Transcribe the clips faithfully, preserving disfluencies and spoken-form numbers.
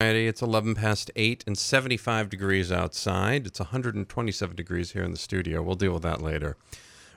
It's eleven past eight and seventy-five degrees outside. It's one hundred twenty-seven degrees here in the studio. We'll deal with that later.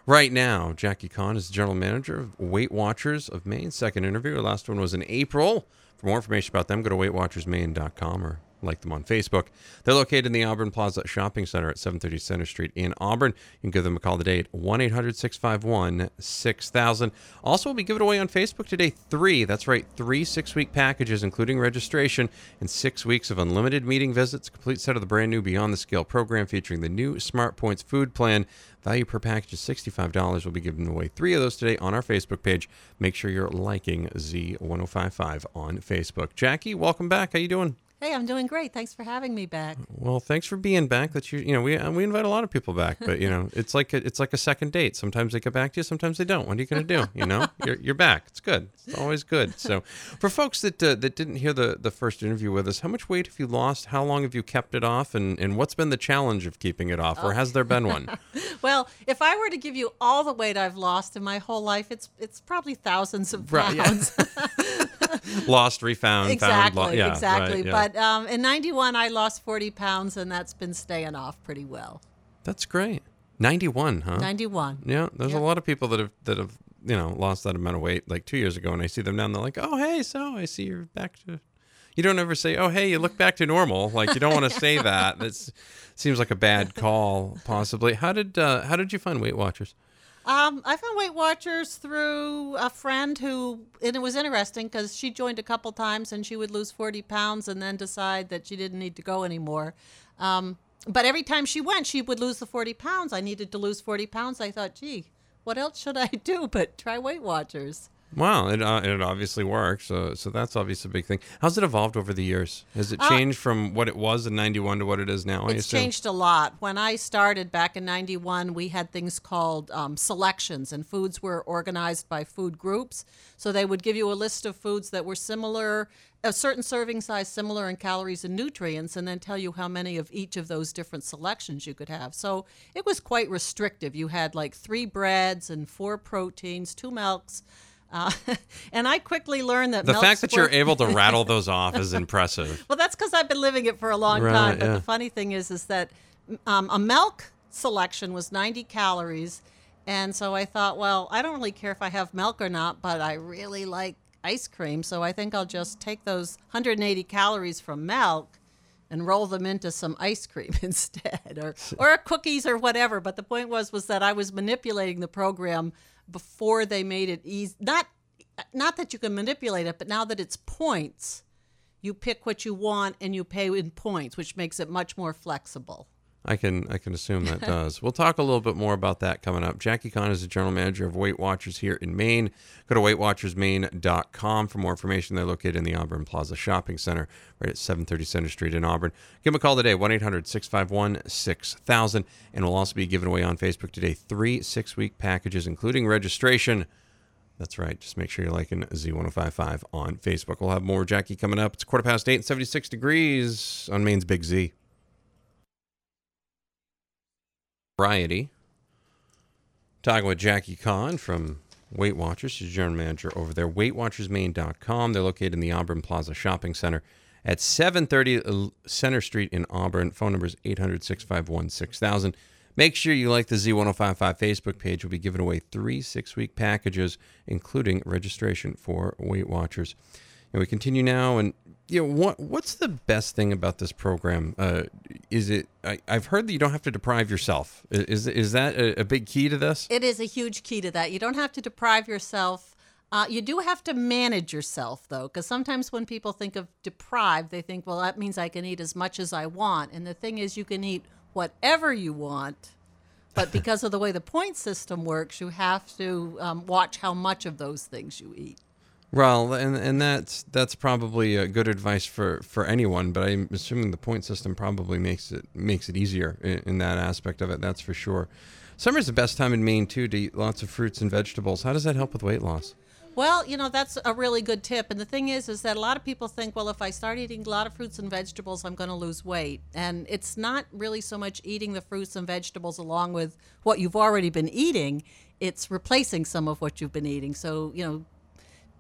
Right now, Jackie Conn is the general manager of Weight Watchers of Maine. Second interview. Our last one was in April. For more information about them, go to Weight Watchers Maine dot com or like them on Facebook. They're located in the Auburn Plaza Shopping Center at seven thirty Center Street in Auburn. You can give them a call today at one eight hundred six five one six thousand. Also, we'll be giving away on Facebook today three, that's right, three six-week packages, including registration, and six weeks of unlimited meeting visits, complete set of the brand new Beyond the Scale program featuring the new Smart Points food plan. Value per package is sixty-five dollars. We'll be giving away three of those today on our Facebook page. Make sure you're liking Z ten fifty-five on Facebook. Jackie, welcome back. How you doing? Hey, I'm doing great. Thanks for having me back. Well, thanks for being back. That you, you know, we we invite a lot of people back, but you know, it's like a, it's like a second date. Sometimes they get back to you, sometimes they don't. What are you going to do? You know, you're you're back. It's good. It's always good. So, for folks that uh, that didn't hear the the first interview with us, how much weight have you lost? How long have you kept it off? And and what's been the challenge of keeping it off, or has there been one? Well, if I were to give you all the weight I've lost in my whole life, it's it's probably thousands of pounds. Right, yeah. Lost, refound, exactly, found, lo- yeah, exactly. Right, yeah. But um, in ninety-one, I lost forty pounds, and that's been staying off pretty well. That's great. ninety-one, huh? ninety-one. Yeah, there's yep. a lot of people that have that have you know lost that amount of weight like two years ago, and I see them now, and they're like, "Oh, hey, so I see you're back to." You don't ever say, "Oh, hey, you look back to normal." Like you don't want to yeah. say that. That seems like a bad call, possibly. How did uh, how did you find Weight Watchers? Um, I found Weight Watchers through a friend who, and it was interesting because she joined a couple times and she would lose forty pounds and then decide that she didn't need to go anymore. Um, but every time she went, she would lose the forty pounds. I needed to lose forty pounds. I thought, gee, what else should I do but try Weight Watchers? Wow, it, uh, it obviously works, so so that's obviously a big thing. How's it evolved over the years? Has it changed uh, from what it was in ninety-one to what it is now? I it's assume? Changed a lot. When I started back in ninety-one, we had things called um, selections, and foods were organized by food groups. So they would give you a list of foods that were similar, a certain serving size, similar in calories and nutrients, and then tell you how many of each of those different selections you could have. So it was quite restrictive. You had like three breads and four proteins, two milks. Uh, and I quickly learned that the fact that you're able to rattle those off is impressive. Well, that's because I've been living it for a long right, time. But yeah. the funny thing is, is that um, a milk selection was ninety calories, and so I thought, well, I don't really care if I have milk or not, but I really like ice cream, so I think I'll just take those one hundred eighty calories from milk and roll them into some ice cream instead, or or cookies or whatever. But the point was, was that I was manipulating the program before they made it easy. Not not that you can manipulate it, but now that it's points, you pick what you want and you pay in points, which makes it much more flexible. I can I can assume that does. We'll talk a little bit more about that coming up. Jackie Conn is the general manager of Weight Watchers here in Maine. Go to Weight Watchers Maine dot com for more information. They're located in the Auburn Plaza Shopping Center right at seven thirty Center Street in Auburn. Give them a call today, one eight hundred six five one six thousand. And we'll also be giving away on Facebook today three six-week packages, including registration. That's right. Just make sure you're liking Z ten fifty-five on Facebook. We'll have more Jackie coming up. It's quarter past eight and seventy-six degrees on Maine's Big Z. Variety. Talking with Jackie Conn from Weight Watchers. She's general manager over there. Weight Watchers Maine dot com. They're located in the Auburn Plaza Shopping Center at seven thirty Center Street in Auburn. Phone number is eight hundred six five one six thousand. Make sure you like the Z ten fifty-five Facebook page. We'll be giving away three six-week packages, including registration for Weight Watchers. And we continue now. And you know what? What's the best thing about this program? Uh, is it? I, I've heard that you don't have to deprive yourself. Is is that a, a big key to this? It is a huge key to that. You don't have to deprive yourself. Uh, you do have to manage yourself, though, because sometimes when people think of deprived, they think, well, that means I can eat as much as I want. And the thing is, you can eat whatever you want. But because of the way the point system works, you have to um, watch how much of those things you eat. Well, and and that's that's probably uh, good advice for, for anyone. But I'm assuming the point system probably makes it makes it easier in, in that aspect of it. That's for sure. Summer's the best time in Maine too to eat lots of fruits and vegetables. How does that help with weight loss? Well, you know, that's a really good tip. And the thing is, is that a lot of people think, well, if I start eating a lot of fruits and vegetables, I'm going to lose weight. And it's not really so much eating the fruits and vegetables along with what you've already been eating. It's replacing some of what you've been eating. So, you know,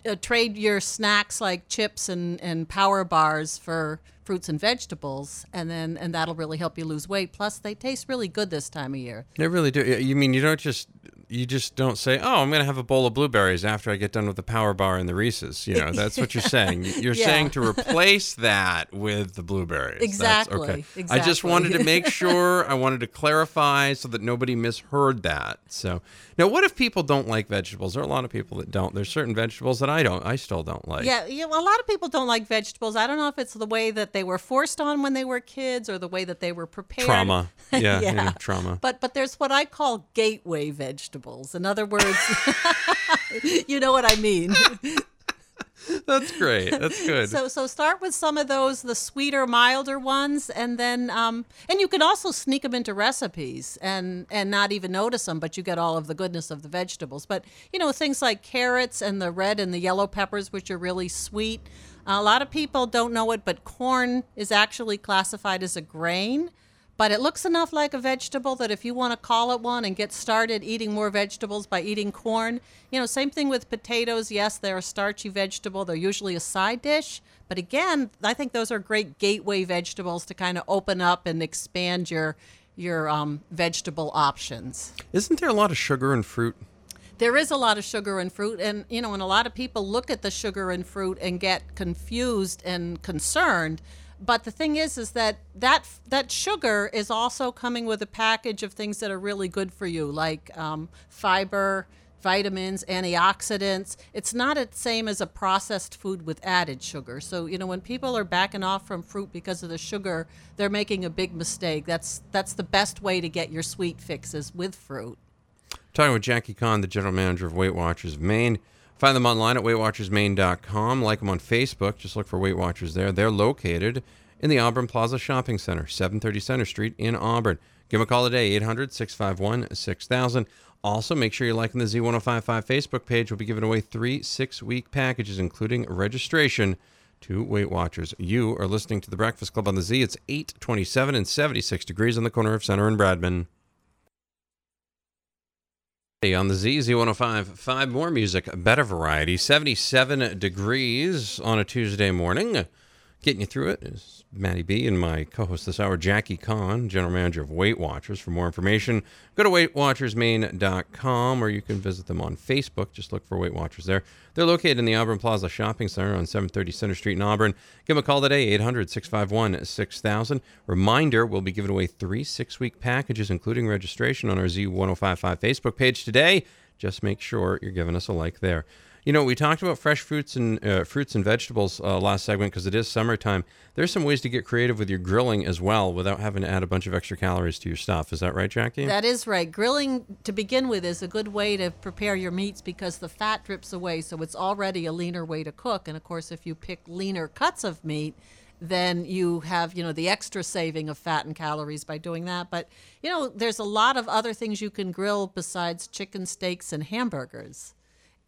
Uh, trade your snacks like chips and, and power bars for fruits and vegetables, and then and that'll really help you lose weight. Plus, they taste really good this time of year. They really do. You mean you don't just you just don't say, "Oh, I'm going to have a bowl of blueberries after I get done with the power bar and the Reese's." You know, that's what you're saying. You're yeah. saying to replace that with the blueberries. Exactly. That's, okay. Exactly. I just wanted to make sure. I wanted to clarify so that nobody misheard that. So now, what if people don't like vegetables? There are a lot of people that don't. There's certain vegetables that I don't. I still don't like. Yeah, you know, a lot of people don't like vegetables. I don't know if it's the way that they were forced on when they were kids or the way that they were prepared. Trauma. Yeah, yeah. yeah trauma. But but there's what I call gateway vegetables. In other words, you know what I mean. That's great. That's good. So so start with some of those, the sweeter, milder ones, and then um and you can also sneak them into recipes and and not even notice them, but you get all of the goodness of the vegetables. But you know, things like carrots and the red and the yellow peppers, which are really sweet. A lot of people don't know it, but corn is actually classified as a grain. But it looks enough like a vegetable that if you want to call it one and get started eating more vegetables by eating corn, you know, same thing with potatoes. Yes, they're a starchy vegetable. They're usually a side dish. But again, I think those are great gateway vegetables to kind of open up and expand your your um, vegetable options. Isn't there a lot of sugar in fruit? There is a lot of sugar in fruit, and you know, and a lot of people look at the sugar in fruit and get confused and concerned. But the thing is, is that, that that sugar is also coming with a package of things that are really good for you, like um, fiber, vitamins, antioxidants. It's not the same as a processed food with added sugar. So, you know, when people are backing off from fruit because of the sugar, they're making a big mistake. That's that's the best way to get your sweet fixes with fruit. I'm talking with Jackie Conn, the general manager of Weight Watchers of Maine. Find them online at Weight Watchers Maine dot com. Like them on Facebook. Just look for Weight Watchers there. They're located in the Auburn Plaza Shopping Center, seven thirty Center Street in Auburn. Give them a call today, eight hundred, six five one, six thousand. Also, make sure you're liking the Z ten fifty-five Facebook page. We'll be giving away three six-week packages, including registration to Weight Watchers. You are listening to The Breakfast Club on the Z. It's eight twenty-seven and seventy-six degrees on the corner of Center and Bradman. On the Z, Z ten fifty-five, more music, better variety, seventy-seven degrees on a Tuesday morning. Getting you through it is Maddie B and my co-host this hour, Jackie Conn, general manager of Weight Watchers. For more information, go to Weight Watchers Maine dot com, or you can visit them on Facebook. Just look for Weight Watchers there. They're located in the Auburn Plaza Shopping Center on seven thirty Center Street in Auburn. Give them a call today, eight hundred, six five one, six thousand. Reminder, we'll be giving away three six-week packages, including registration on our Z ten fifty-five Facebook page today. Just make sure you're giving us a like there. You know, we talked about fresh fruits and uh, fruits and vegetables uh, last segment because it is summertime. There's some ways to get creative with your grilling as well without having to add a bunch of extra calories to your stuff. Is that right, Jackie? That is right. Grilling, to begin with, is a good way to prepare your meats because the fat drips away, so it's already a leaner way to cook. And, of course, if you pick leaner cuts of meat, then you have, you know, the extra saving of fat and calories by doing that. But, you know, there's a lot of other things you can grill besides chicken, steaks, and hamburgers.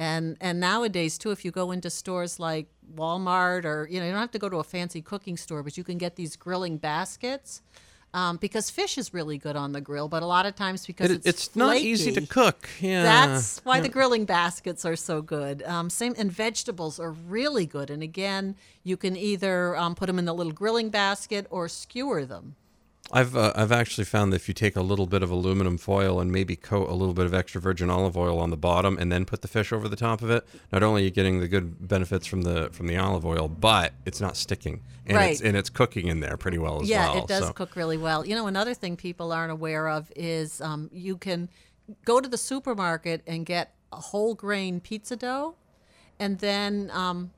And and nowadays, too, if you go into stores like Walmart or, you know, you don't have to go to a fancy cooking store, but you can get these grilling baskets um, because fish is really good on the grill. But a lot of times because it, it's It's flaky, not easy to cook. Yeah, that's why yeah. the grilling baskets are so good. Um, same and vegetables are really good. And again, you can either um, put them in the little grilling basket or skewer them. I've uh, I've actually found that if you take a little bit of aluminum foil and maybe coat a little bit of extra virgin olive oil on the bottom and then put the fish over the top of it, not only are you getting the good benefits from the from the olive oil, but it's not sticking. And right. It's, and it's cooking in there pretty well as yeah, well. Yeah, it does so. cook really well. You know, another thing people aren't aware of is um, you can go to the supermarket and get a whole grain pizza dough and then, um,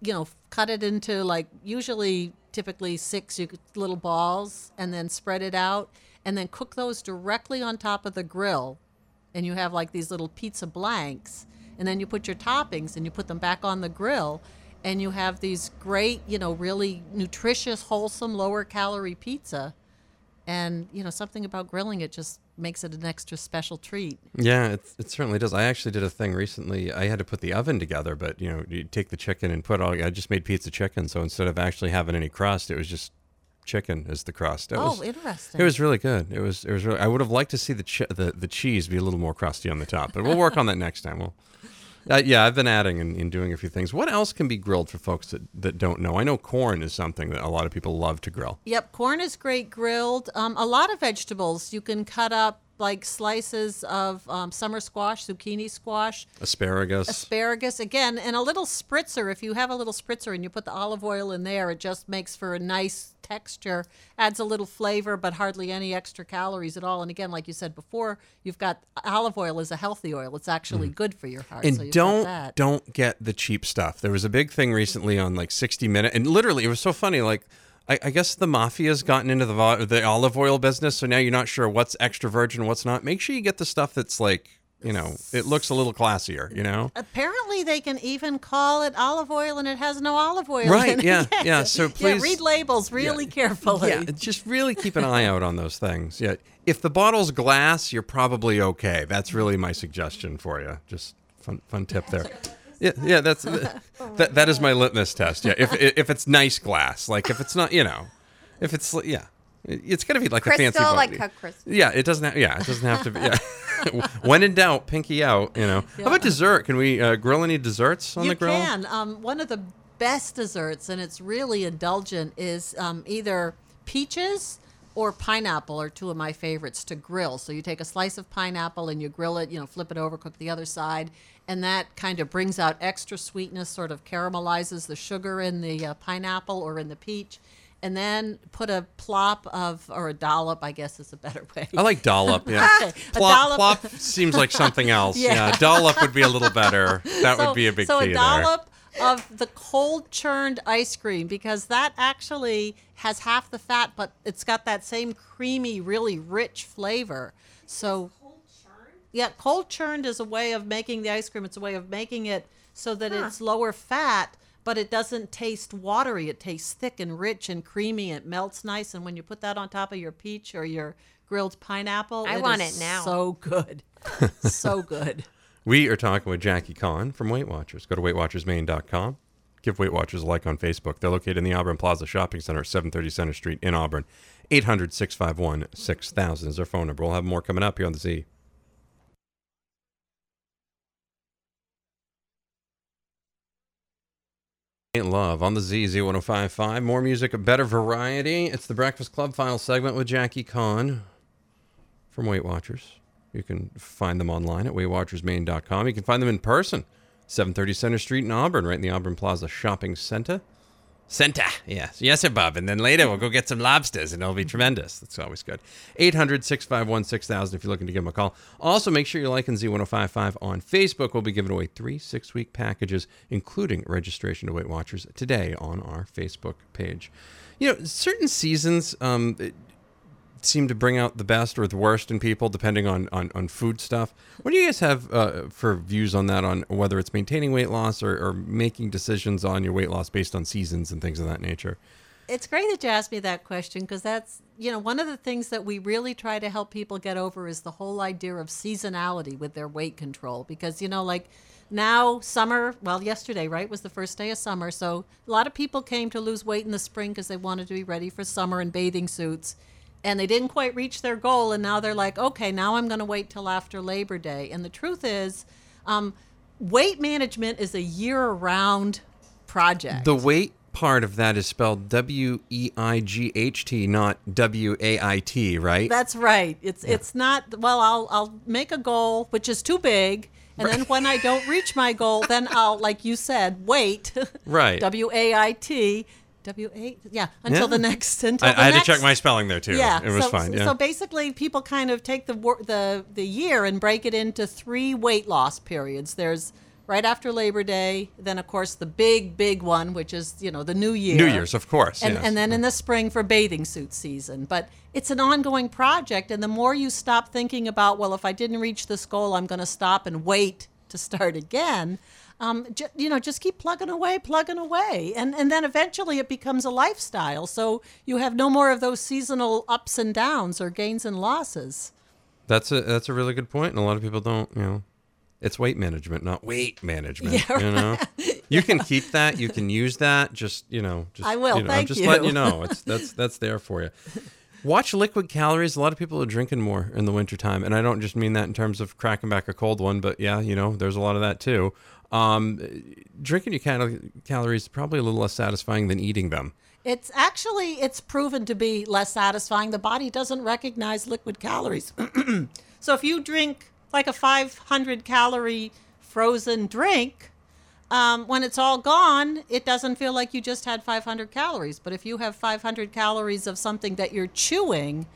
you know, cut it into like usually... typically six little balls, and then spread it out, and then cook those directly on top of the grill, and you have like these little pizza blanks, and then you put your toppings and you put them back on the grill, and you have these great, you know, really nutritious, wholesome, lower calorie pizza. And, you know, something about grilling it just makes it an extra special treat. Yeah, it, it certainly does. I actually did a thing recently. I had to put the oven together, but, you know, you take the chicken and put all, I just made pizza chicken. So instead of actually having any crust, it was just chicken as the crust. It oh, was, interesting. It was really good. It was, it was really, I would have liked to see the, che- the, the cheese be a little more crusty on the top, but we'll work on that next time. We'll, Uh, yeah, I've been adding and, and doing a few things. What else can be grilled for folks that, that don't know? I know corn is something that a lot of people love to grill. Yep, corn is great grilled. Um, a lot of vegetables you can cut up, like slices of um, summer squash, zucchini squash. Asparagus. Asparagus, again, and a little spritzer. If you have a little spritzer and you put the olive oil in there, it just makes for a nice texture, adds a little flavor, but hardly any extra calories at all. And again, like you said before, you've got olive oil is a healthy oil. It's actually mm. good for your heart. And so don't, don't get the cheap stuff. There was a big thing recently on like sixty minutes, and literally it was so funny, like, I, I guess the mafia's gotten into the vo- the olive oil business, so now you're not sure what's extra virgin, what's not. Make sure you get the stuff that's like, you know, it looks a little classier, you know? Apparently they can even call it olive oil and it has no olive oil right, in it. Right, yeah, yeah, yeah. So please... Yeah, read labels really yeah, carefully. Yeah, just really keep an eye out on those things. Yeah, if the bottle's glass, you're probably okay. That's really my suggestion for you. Just fun, fun tip there. Yeah, yeah, that's that. That is my litmus test. Yeah, if if it's nice glass, like if it's not, you know, if it's yeah, it's gotta be like crystal, a fancy body. Like cut crystal. Yeah, it doesn't. Have, yeah, it doesn't have to be. Yeah. When in doubt, pinky out. You know. Yeah. How about dessert? Can we uh, grill any desserts on you the grill? You can. Um, one of the best desserts, and it's really indulgent, is um, either peaches or pineapple are two of my favorites to grill. So you take a slice of pineapple and you grill it, you know, flip it over, cook the other side, and that kind of brings out extra sweetness, sort of caramelizes the sugar in the uh, pineapple or in the peach, and then put a plop of, or a dollop, I guess is a better way. I like dollop, yeah. Okay. Plop, a dollop. Plop seems like something else. Yeah. yeah, dollop would be a little better. That so, would be a big so key a dollop, there. Of the cold churned ice cream, because that actually has half the fat, but it's got that same creamy, really rich flavor. So, cold churned? Yeah, cold churned is a way of making the ice cream. It's a way of making it so that huh. it's lower fat, but it doesn't taste watery. It tastes thick and rich and creamy. It melts nice. And when you put that on top of your peach or your grilled pineapple, I it want is it now. So good. So good. We are talking with Jackie Conn from Weight Watchers. Go to Weight Watchers Maine dot com. Give Weight Watchers a like on Facebook. They're located in the Auburn Plaza Shopping Center, seven thirty Center Street in Auburn. eight hundred, six five one, six thousand is their phone number. We'll have more coming up here on the Z. Love on the Z Z ten fifty-five. More music, a better variety. It's the Breakfast Club File segment with Jackie Conn from Weight Watchers. You can find them online at Weight Watchers Maine dot com. You can find them in person, seven thirty Center Street in Auburn, right in the Auburn Plaza Shopping Center. Center, yes. Yes, sir, Bob. And then later we'll go get some lobsters, and it'll be tremendous. That's always good. eight hundred, six five one, six thousand if you're looking to give them a call. Also, make sure you're liking Z ten fifty-five on Facebook. We'll be giving away three six-week packages, including registration to Weight Watchers, today on our Facebook page. You know, certain seasons... Um, it, seem to bring out the best or the worst in people, depending on on, on food stuff. What do you guys have uh, for views on that, on whether it's maintaining weight loss or, or making decisions on your weight loss based on seasons and things of that nature? It's great that you asked me that question, because that's, you know, one of the things that we really try to help people get over is the whole idea of seasonality with their weight control. Because, you know, like now summer, well, yesterday, right, was the first day of summer. So a lot of people came to lose weight in the spring because they wanted to be ready for summer in bathing suits. And they didn't quite reach their goal, and now they're like, okay, now I'm going to wait till after Labor Day. And the truth is, um, weight management is a year-round project. The weight part of that is spelled W E I G H T, not W A I T, right? That's right. It's yeah. it's not, well, I'll I'll make a goal, which is too big, and right. then when I don't reach my goal, then I'll, like you said, wait. Right. W A I T. W eight, yeah, until yeah. the next. Until I, the I had next. to check my spelling there too. Yeah, it was so, fine. Yeah. So basically, people kind of take the the the year and break it into three weight loss periods. There's right after Labor Day, then of course the big big one, which is you know the New Year. New Year's, of course, and, yes. and then in the spring for bathing suit season. But it's an ongoing project, and the more you stop thinking about, well, if I didn't reach this goal, I'm going to stop and wait to start again, um, ju- you know, just keep plugging away, plugging away. And, and then eventually it becomes a lifestyle. So you have no more of those seasonal ups and downs or gains and losses. That's a, that's a really good point. And a lot of people don't, you know, it's weight management, not weight management, yeah, right. You know, you yeah. can keep that. You can use that. Just, you know, just, I will. You know, Thank I'm just you. letting you know, it's, that's, that's there for you. Watch liquid calories. A lot of people are drinking more in the wintertime. And I don't just mean that in terms of cracking back a cold one, but yeah, you know, there's a lot of that too. Um, drinking your cal- calories is probably a little less satisfying than eating them. It's actually, it's proven to be less satisfying. The body doesn't recognize liquid calories. So if you drink like a five hundred calorie frozen drink, um, when it's all gone, it doesn't feel like you just had five hundred calories. But if you have five hundred calories of something that you're chewing,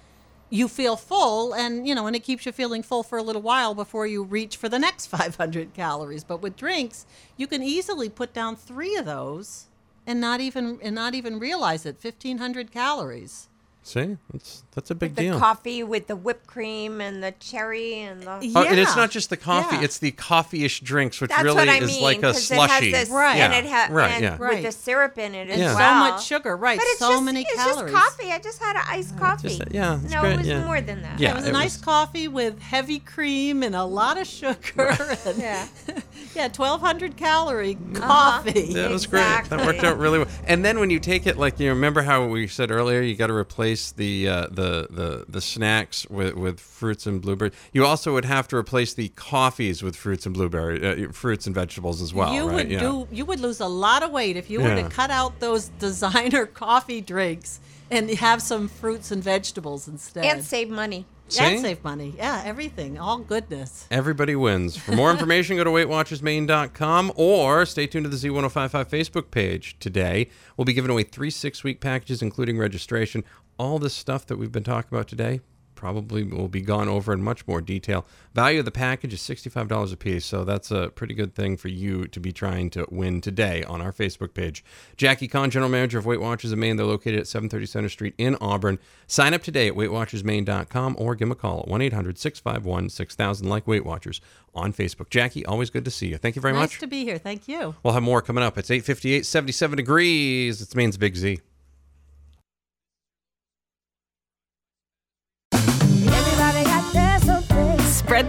you feel full, and you know, and it keeps you feeling full for a little while before you reach for the next five hundred calories. But with drinks, you can easily put down three of those and not even and not even realize it. fifteen hundred calories. See, that's that's a big with the deal. The coffee with the whipped cream and the cherry and the yeah. oh, and it's not just the coffee; yeah. it's the coffee-ish drinks, which that's really I mean, is like a slushy, it has this, right? Yeah. And it has right, and yeah. with right. the syrup in it as yeah. well. So much sugar, right? But it's so just, many it's calories. It's just coffee. I just had an iced coffee. Uh, just, yeah, no, great, it was yeah. more than that. Yeah, it was it an was... iced coffee with heavy cream and a lot of sugar. Right. And, yeah, yeah, twelve hundred calorie uh-huh. coffee. That was exactly. great. That worked out really well. And then when you take it, like you remember how we said earlier, you got to replace the uh, the the the snacks with, with fruits and blueberries. You also would have to replace the coffees with fruits and blueberry uh, fruits and vegetables as well. You right? would yeah. do. You would lose a lot of weight if you yeah. were to cut out those designer coffee drinks and have some fruits and vegetables instead. And save money. See? And save money. Yeah, everything. All goodness. Everybody wins. For more information, go to Weight Watchers Maine dot com or stay tuned to the Z ten fifty-five Facebook page today. We'll be giving away three six-week packages, including registration. All this stuff that we've been talking about today probably will be gone over in much more detail. Value of the package is sixty-five dollars a piece, so that's a pretty good thing for you to be trying to win today on our Facebook page. Jackie Conn, General Manager of Weight Watchers of Maine. They're located at seven thirty Center Street in Auburn. Sign up today at Weight Watchers Maine dot com or give them a call at one eight hundred six five one six thousand, like Weight Watchers, on Facebook. Jackie, always good to see you. Thank you very nice much. Nice to be here. Thank you. We'll have more coming up. It's eight fifty-eight, seventy-seven degrees. It's Maine's Big Z. Spread